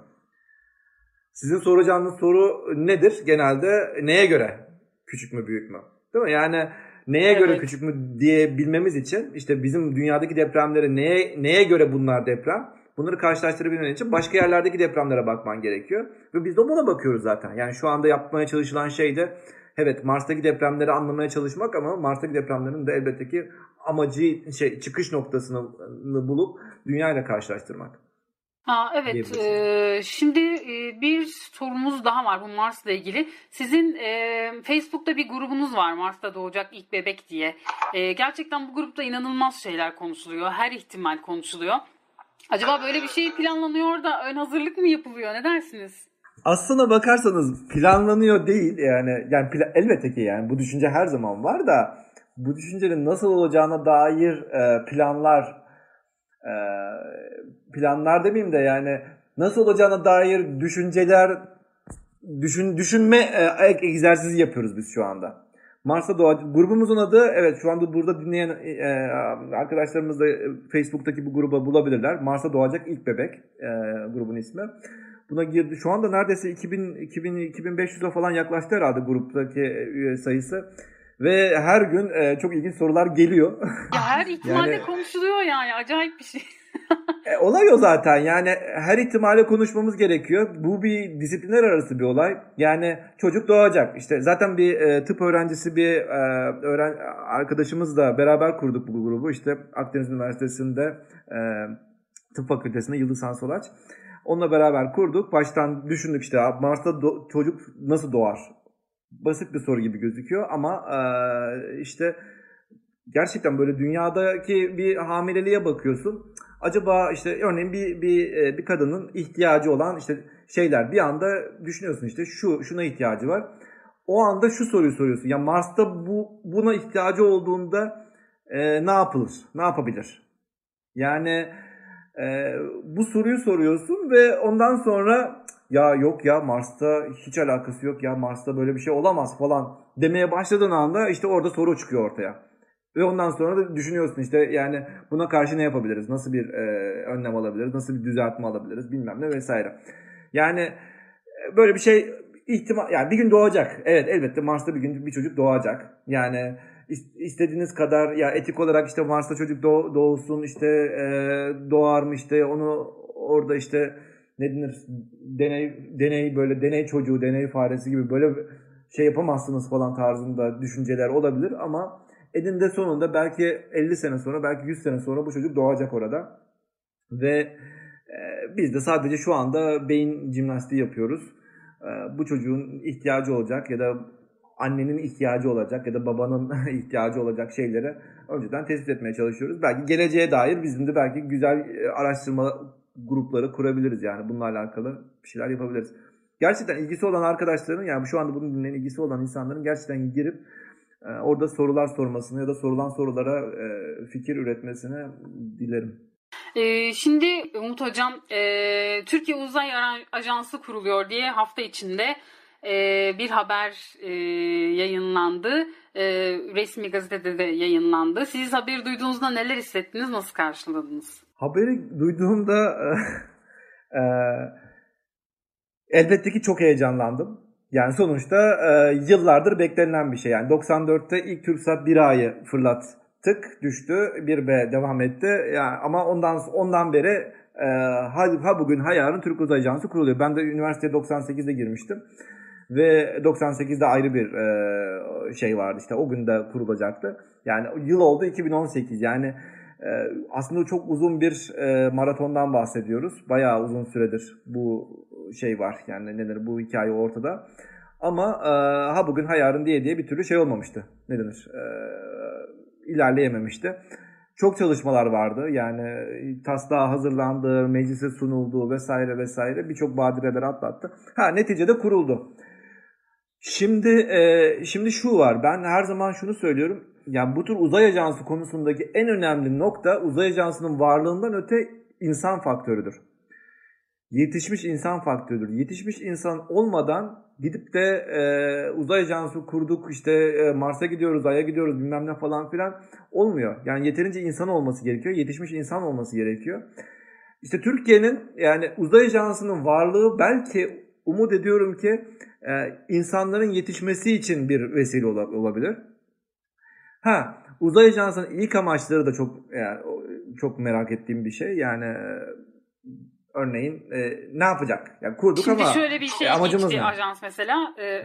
Sizin soracağınız soru nedir? Genelde neye göre küçük mü büyük mü? Değil mi? Yani neye göre küçük mü diye bilmemiz için işte bizim dünyadaki depremleri neye göre bunlar deprem? Bunları karşılaştırabilmen için başka yerlerdeki depremlere bakman gerekiyor. Ve biz de buna bakıyoruz zaten. Yani şu anda yapmaya çalışılan şey de evet Mars'taki depremleri anlamaya çalışmak ama Mars'taki depremlerin de elbette ki amacı çıkış noktasını bulup dünyayla karşılaştırmak. Evet. Şimdi bir sorumuz daha var bu Mars'la ilgili. Sizin Facebook'ta bir grubunuz var, Mars'ta doğacak ilk bebek diye. Gerçekten bu grupta inanılmaz şeyler konuşuluyor. Her ihtimal konuşuluyor. Acaba böyle bir şey planlanıyor da ön hazırlık mı yapılıyor? Ne dersiniz? Aslına bakarsanız planlanıyor değil yani elbette ki yani bu düşünce her zaman var da bu düşüncenin nasıl olacağına dair planlar demeyeyim de yani nasıl olacağına dair düşünceler düşünme egzersizi yapıyoruz biz şu anda. Mars'ta doğa grubumuzun adı şu anda burada dinleyen arkadaşlarımız da Facebook'taki bu gruba bulabilirler. Mars'ta doğacak ilk bebek grubun ismi. Buna girdi. Şu anda neredeyse 2000-2500'e falan yaklaştı herhalde gruptaki üye sayısı. Ve her gün çok ilginç sorular geliyor. Ya her ihtimalle konuşuluyor yani. Acayip bir şey. Olay o zaten. Yani her ihtimale konuşmamız gerekiyor. Bu bir disiplinler arası bir olay. Yani çocuk doğacak. İşte zaten bir tıp öğrencisi bir arkadaşımızla beraber kurduk bu grubu. İşte Akdeniz Üniversitesi'nde tıp fakültesinde Yıldızhan Solaç. Onunla beraber kurduk. Baştan düşündük işte Mars'ta çocuk nasıl doğar? Basit bir soru gibi gözüküyor ama işte gerçekten böyle dünyadaki bir hamileliğe bakıyorsun. Acaba işte örneğin bir kadının ihtiyacı olan işte şeyler bir anda düşünüyorsun işte şuna ihtiyacı var. O anda şu soruyu soruyorsun. Ya Mars'ta buna ihtiyacı olduğunda ne yapılır? Ne yapabilir? Yani bu soruyu soruyorsun ve ondan sonra ya yok ya Mars'ta hiç alakası yok ya Mars'ta böyle bir şey olamaz falan demeye başladığın anda işte orada soru çıkıyor ortaya. Ve ondan sonra da düşünüyorsun işte yani buna karşı ne yapabiliriz? Nasıl bir önlem alabiliriz? Nasıl bir düzeltme alabiliriz? Bilmem ne vesaire. Yani böyle bir şey ihtimal yani bir gün doğacak. Evet elbette Mars'ta bir gün bir çocuk doğacak. Yani istediğiniz kadar ya etik olarak işte Mars'ta çocuk doğsun işte doğar mı işte onu orada işte ne denir deney çocuğu deney faresi gibi böyle şey yapamazsınız falan tarzında düşünceler olabilir ama eninde sonunda belki 50 sene sonra belki 100 sene sonra bu çocuk doğacak orada ve biz de sadece şu anda beyin jimnastiği yapıyoruz. Bu çocuğun ihtiyacı olacak ya da annenin ihtiyacı olacak ya da babanın ihtiyacı olacak şeyleri önceden tespit etmeye çalışıyoruz. Belki geleceğe dair bizim de belki güzel araştırma grupları kurabiliriz yani bununla alakalı bir şeyler yapabiliriz. Gerçekten ilgisi olan arkadaşların yani şu anda bunun dinleyen ilgisi olan insanların gerçekten girip orada sorular sormasını ya da sorulan sorulara fikir üretmesini dilerim. Şimdi Umut Hocam, Türkiye Uzay Ajansı kuruluyor diye hafta içinde bir haber yayınlandı. Resmi gazetede de yayınlandı. Siz haberi duyduğunuzda neler hissettiniz? Nasıl karşıladınız? Haberi duyduğumda elbette ki çok heyecanlandım. Yani sonuçta yıllardır beklenilen bir şey. Yani 94'te ilk TürkSat 1A'yı fırlattık, düştü. 1B devam etti. Yani ama ondan beri bugün yarın Türk Uzay Ajansı kuruluyor. Ben de üniversiteye 98'de girmiştim. Ve 98'de ayrı bir şey vardı, işte o gün de kurulacaktı. Yani yıl oldu 2018. Yani aslında çok uzun bir maratondan bahsediyoruz. Bayağı uzun süredir bu şey var, yani ne denir, bu hikaye ortada. Ama bugün yarın diye bir türlü şey olmamıştı. Ne denir? İlerleyememişti. Çok çalışmalar vardı. Yani taslağı hazırlandı, meclise sunuldu vesaire vesaire. Birçok badireleri atlattı. Neticede kuruldu. Şimdi şu var. Ben her zaman şunu söylüyorum. Yani bu tür uzay ajansı konusundaki en önemli nokta, uzay ajansının varlığından öte insan faktörüdür. Yetişmiş insan faktörüdür. Yetişmiş insan olmadan gidip de uzay ajansı kurduk, işte Mars'a gidiyoruz, Ay'a gidiyoruz, bilmem ne falan filan olmuyor. Yani yeterince insan olması gerekiyor. Yetişmiş insan olması gerekiyor. İşte Türkiye'nin, yani uzay ajansının varlığı, belki umut ediyorum ki insanların yetişmesi için bir vesile olabilir. Uzay ajansının ilk amaçları da çok merak ettiğim bir şey. Yani örneğin ne yapacak? Yani kurduk şimdi ama şöyle bir şey geçti ajans mesela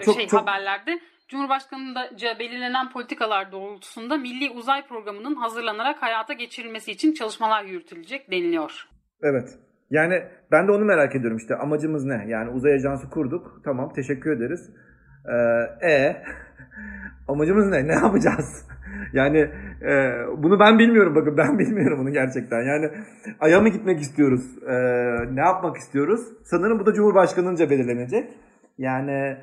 çok haberlerde. Cumhurbaşkanı'nca belirlenen politikalar doğrultusunda milli uzay programının hazırlanarak hayata geçirilmesi için çalışmalar yürütülecek deniliyor. Evet. Yani ben de onu merak ediyorum, işte amacımız ne? Yani uzay ajansı kurduk. Tamam, teşekkür ederiz. Amacımız ne? Ne yapacağız? Yani bunu ben bilmiyorum, bakın ben bilmiyorum bunu gerçekten. Yani Ay'a mı gitmek istiyoruz? Ne yapmak istiyoruz? Sanırım bu da Cumhurbaşkanı'nca belirlenecek. Yani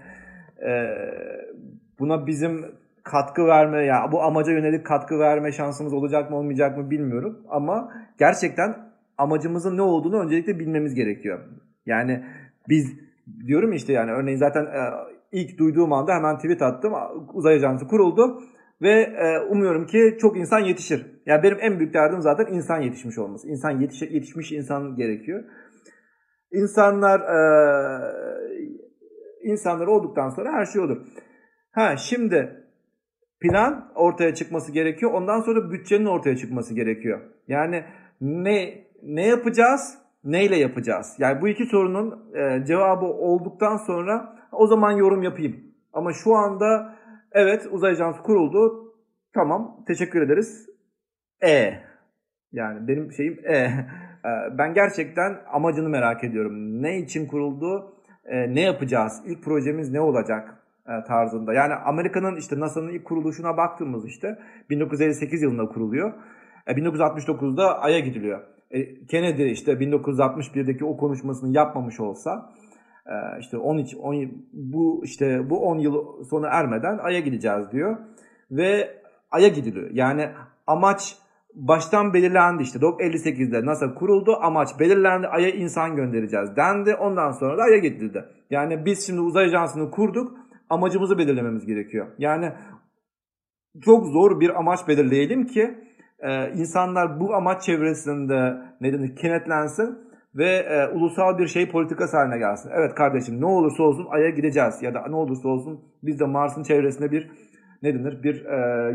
buna bizim katkı verme, ya bu amaca yönelik katkı verme şansımız olacak mı olmayacak mı bilmiyorum. Ama gerçekten amacımızın ne olduğunu öncelikle bilmemiz gerekiyor. Yani biz diyorum işte, yani örneğin zaten ilk duyduğum anda hemen tweet attım. Uzay ajansı kuruldu. Ve umuyorum ki çok insan yetişir. Yani benim en büyük derdim zaten insan yetişmiş olması. Yetişmiş insan gerekiyor. İnsanlar olduktan sonra her şey olur. Şimdi plan ortaya çıkması gerekiyor. Ondan sonra bütçenin ortaya çıkması gerekiyor. Yani ne yapacağız, neyle yapacağız? Yani bu iki sorunun cevabı olduktan sonra o zaman yorum yapayım. Ama şu anda evet, uzay ajansı kuruldu. Tamam, teşekkür ederiz. Yani benim şeyim Ben gerçekten amacını merak ediyorum. Ne için kuruldu? Ne yapacağız? İlk projemiz ne olacak? Tarzında. Yani Amerika'nın, işte NASA'nın ilk kuruluşuna baktığımız, işte 1958 yılında kuruluyor. 1969'da Ay'a gidiliyor. Kennedy işte 1961'deki o konuşmasını yapmamış olsa, işte 10 yıl sona ermeden Ay'a gideceğiz diyor ve Ay'a gidiliyor. Yani amaç baştan belirlendi, işte 58'de NASA kuruldu, amaç belirlendi, Ay'a insan göndereceğiz dendi, ondan sonra da Ay'a gidildi. Yani biz şimdi uzay ajansını kurduk, amacımızı belirlememiz gerekiyor. Yani çok zor bir amaç belirleyelim ki insanlar bu amaç çevresinde kenetlensin ve ulusal bir şey politikası haline gelsin. Evet kardeşim, ne olursa olsun Ay'a gideceğiz, ya da ne olursa olsun biz de Mars'ın çevresine bir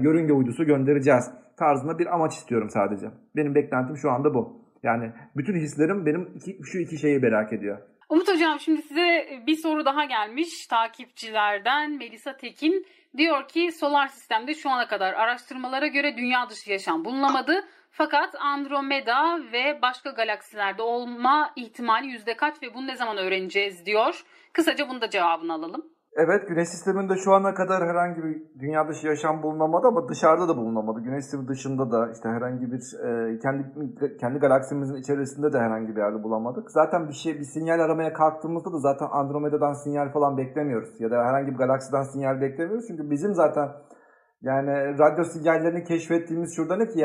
yörünge uydusu göndereceğiz tarzında bir amaç istiyorum sadece. Benim beklentim şu anda bu. Yani bütün hislerim benim şu iki şeyi merak ediyor. Umut Hocam, şimdi size bir soru daha gelmiş takipçilerden. Melisa Tekin diyor ki solar sistemde şu ana kadar araştırmalara göre dünya dışı yaşam bulunamadı. Fakat Andromeda ve başka galaksilerde olma ihtimali yüzde kaç ve bunu ne zaman öğreneceğiz diyor. Kısaca bunu da cevabını alalım. Evet, Güneş sisteminde şu ana kadar herhangi bir dünya dışı yaşam bulunamadı ama dışarıda da bulunamadı. Güneş sistemi dışında da işte herhangi bir kendi galaksimizin içerisinde de herhangi bir yerde bulamadık. Zaten bir sinyal aramaya kalktığımızda da zaten Andromeda'dan sinyal falan beklemiyoruz ya da herhangi bir galaksiden sinyal beklemiyoruz. Çünkü bizim zaten radyo sinyallerini keşfettiğimiz şurada ne ki,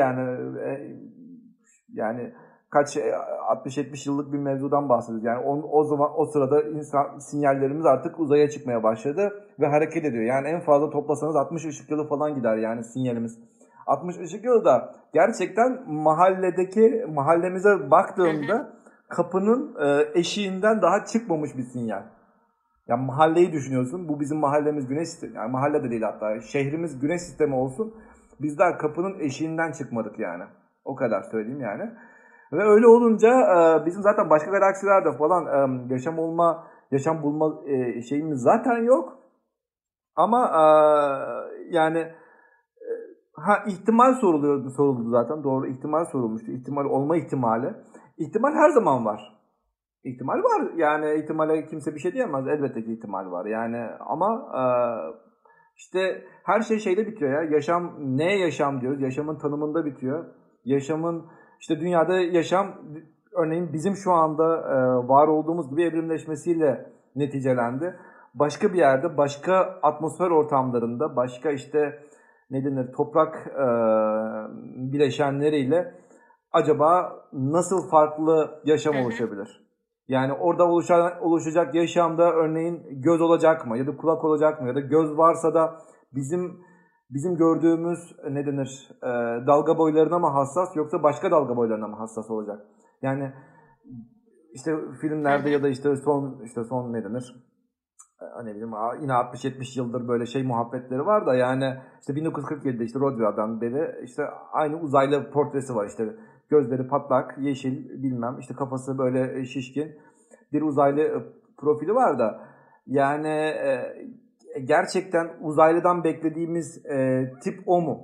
yani kaç 60-70 yıllık bir mevzudan bahsediyoruz. Yani o zaman o sırada insan sinyallerimiz artık uzaya çıkmaya başladı ve hareket ediyor. Yani en fazla toplasanız 60 ışık yılı falan gider yani sinyalimiz. 60 ışık yılı da gerçekten mahallemize baktığımda kapının eşiğinden daha çıkmamış bir sinyal. Yani mahalleyi düşünüyorsun. Bu bizim mahallemiz güneş sistemi. Yani mahalle de değil hatta. Şehrimiz güneş sistemi olsun. Biz daha kapının eşiğinden çıkmadık yani. O kadar söyleyeyim yani. Ve öyle olunca bizim zaten başka galaksilerde falan yaşam bulma şeyimiz zaten yok. Ama yani ihtimal soruldu zaten. Doğru, ihtimal sorulmuştu. İhtimal olma ihtimali. İhtimal her zaman var. İhtimal var. Yani ihtimale kimse bir şey diyemez. Elbette ki ihtimal var. Yani ama işte her şey şeyde bitiyor ya. Yaşam, neye yaşam diyoruz? Yaşamın tanımında bitiyor. Yaşamın işte dünyada yaşam örneğin bizim şu anda var olduğumuz gibi evrimleşmesiyle neticelendi. Başka bir yerde, başka atmosfer ortamlarında, başka işte ne denir toprak bileşenleriyle acaba nasıl farklı yaşam oluşabilir? Yani orada oluşacak yaşamda örneğin göz olacak mı ya da kulak olacak mı ya da göz varsa da bizim gördüğümüz ne denir dalga boylarına mı hassas yoksa başka dalga boylarına mı hassas olacak? Yani işte filmlerde ya da işte son ne denir? Hani bileyim yine 60-70 yıldır böyle şey muhabbetleri var da yani işte 1947'de işte Rodri'den beri işte aynı uzaylı portresi var işte. Gözleri patlak, yeşil bilmem işte kafası böyle şişkin bir uzaylı profili var da yani gerçekten uzaylıdan beklediğimiz tip o mu?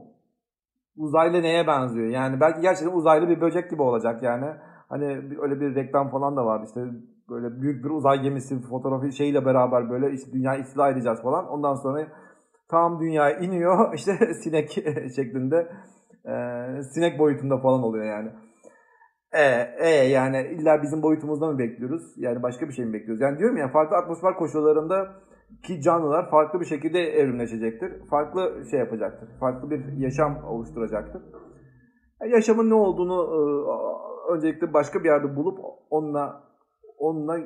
Uzaylı neye benziyor? Yani belki gerçekten uzaylı bir böcek gibi olacak yani. Hani öyle bir reklam falan da vardı işte böyle büyük bir uzay gemisi fotoğrafı şeyle beraber böyle işte dünyayı istila edeceğiz falan. Ondan sonra tam dünyaya iniyor işte sinek şeklinde. Sinek boyutunda falan oluyor yani. Yani illa bizim boyutumuzda mı bekliyoruz? Yani başka bir şey mi bekliyoruz? Yani diyorum ya farklı atmosfer koşullarında ki canlılar farklı bir şekilde evrimleşecektir. Farklı şey yapacaktır. Farklı bir yaşam oluşturacaktır. Yaşamın ne olduğunu öncelikle başka bir yerde bulup onunla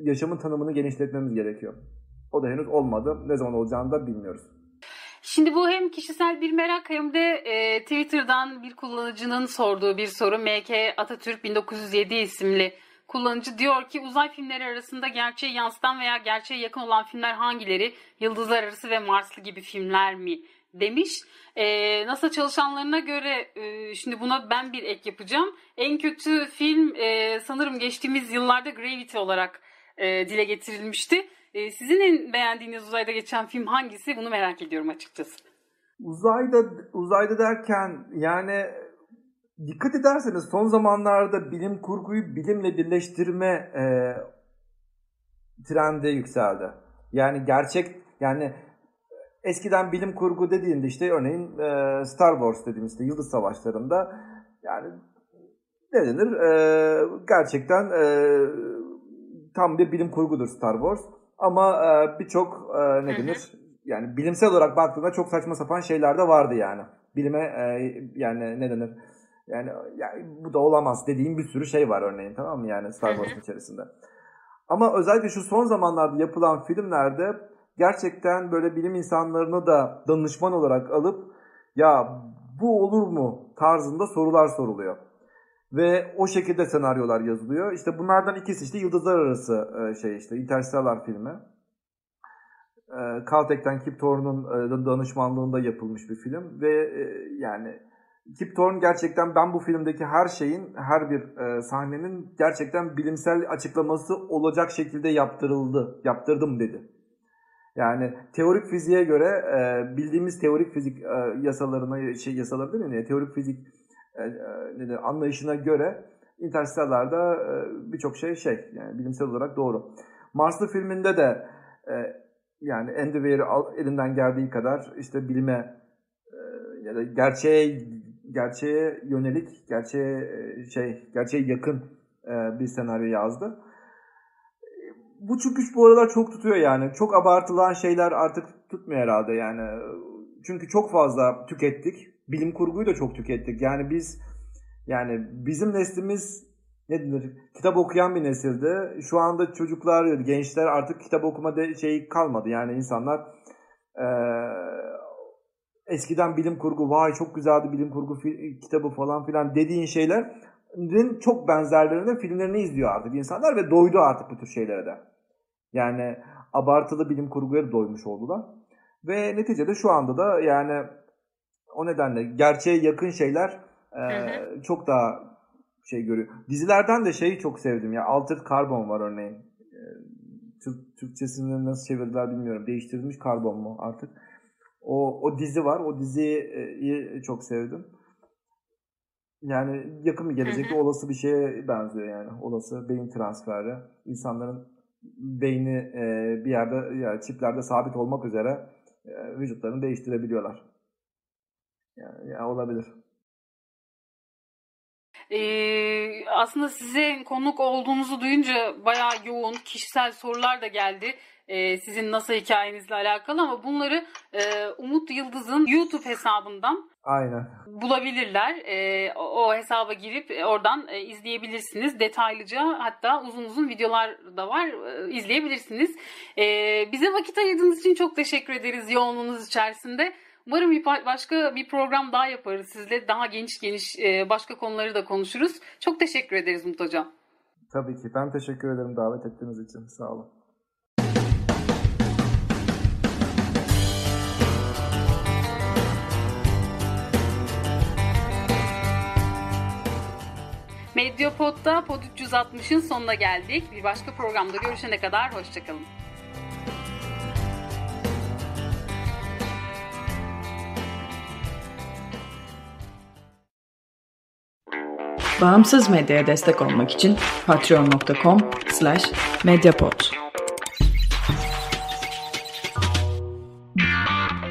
yaşamın tanımını genişletmemiz gerekiyor. O da henüz olmadı. Ne zaman olacağını da bilmiyoruz. Şimdi bu hem kişisel bir merak hem de Twitter'dan bir kullanıcının sorduğu bir soru. MK Atatürk 1907 isimli kullanıcı diyor ki uzay filmleri arasında gerçeği yansıtan veya gerçeğe yakın olan filmler hangileri? Yıldızlar Arası ve Marslı gibi filmler mi? Demiş. NASA çalışanlarına göre şimdi buna ben bir ek yapacağım. En kötü film sanırım geçtiğimiz yıllarda Gravity olarak dile getirilmişti. Sizin en beğendiğiniz uzayda geçen film hangisi? Bunu merak ediyorum açıkçası. Uzayda derken yani dikkat ederseniz son zamanlarda bilim kurguyu bilimle birleştirme trendi yükseldi. Yani gerçek yani eskiden bilim kurgu dediğinde işte örneğin Star Wars dediğimizde Yıldız Savaşları'nda yani ne denir gerçekten tam bir bilim kurgudur Star Wars. Ama birçok ne denir yani bilimsel olarak baktığında çok saçma sapan şeyler de vardı yani. Bilime yani ne denir yani bu da olamaz dediğim bir sürü şey var örneğin tamam mı yani Star Wars'ın içerisinde. Ama özellikle şu son zamanlarda yapılan filmlerde gerçekten böyle bilim insanlarını da danışman olarak alıp ya bu olur mu tarzında sorular soruluyor. Ve o şekilde senaryolar yazılıyor. İşte bunlardan ikisi işte Yıldızlar Arası şey işte Interstellar filmi. Caltech'ten Kip Thorne'un danışmanlığında yapılmış bir film. Ve yani Kip Thorne gerçekten ben bu filmdeki her şeyin, her bir sahnenin gerçekten bilimsel açıklaması olacak şekilde yaptırdım dedi. Yani teorik fiziğe göre bildiğimiz teorik fizik yasalarına şey yasaları değil mi? Teorik fizik anlayışına göre Interstellar'da birçok şey yani bilimsel olarak doğru. Marslı filminde de yani Andy Weir elinden geldiği kadar işte bilime ya da gerçeğe yönelik, gerçeğe yakın bir senaryo yazdı. Bu çünkü bu aralar çok tutuyor yani. Çok abartılan şeyler artık tutmuyor herhalde yani. Çünkü çok fazla tükettik. Bilim kurguyu da çok tükettik. Yani bizim neslimiz ne denir, kitap okuyan bir nesildi. Şu anda çocuklar, gençler artık kitap okuma şeyi kalmadı. Yani insanlar eskiden bilim kurgu, vay çok güzeldi bilim kurgu kitabı falan filan dediğin şeylerin çok benzerlerinin filmlerini izliyor artık insanlar ve doydu artık bu tür şeylere de. Yani abartılı bilim kurguya doymuş oldular. Ve neticede şu anda da yani o nedenle gerçeğe yakın şeyler çok daha şey görüyor. Dizilerden de şeyi çok sevdim ya. Altered Carbon var örneğin. Türkçesini nasıl çevirdiler bilmiyorum. Değiştirilmiş karbon mu artık? O dizi var. O diziyi çok sevdim. Yani yakın bir gelecekte olası bir şeye benziyor yani. Olası beyin transferi. İnsanların beyni bir yerde yani çiplerde sabit olmak üzere vücutlarını değiştirebiliyorlar. Yani olabilir. Aslında size konuk olduğunuzu duyunca bayağı yoğun kişisel sorular da geldi. Sizin NASA hikayenizle alakalı ama bunları Umut Yıldız'ın YouTube hesabından aynen bulabilirler. O hesaba girip oradan izleyebilirsiniz. Detaylıca hatta uzun uzun videolar da var. İzleyebilirsiniz. Bize vakit ayırdığınız için çok teşekkür ederiz yoğunluğunuz içerisinde. Umarım başka bir program daha yaparız sizle. Daha geniş başka konuları da konuşuruz. Çok teşekkür ederiz Umut Hocam. Tabii ki. Ben teşekkür ederim davet ettiğiniz için. Sağ olun. Medyapod'da Pod 360'ın sonuna geldik. Bir başka programda görüşene kadar hoşçakalın. Bağımsız medyaya destek olmak için patreon.com/medyapod.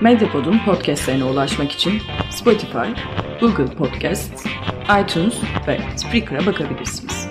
Medyapod'un podcastlerine ulaşmak için Spotify, Google Podcasts, iTunes ve Spreaker'a bakabilirsiniz.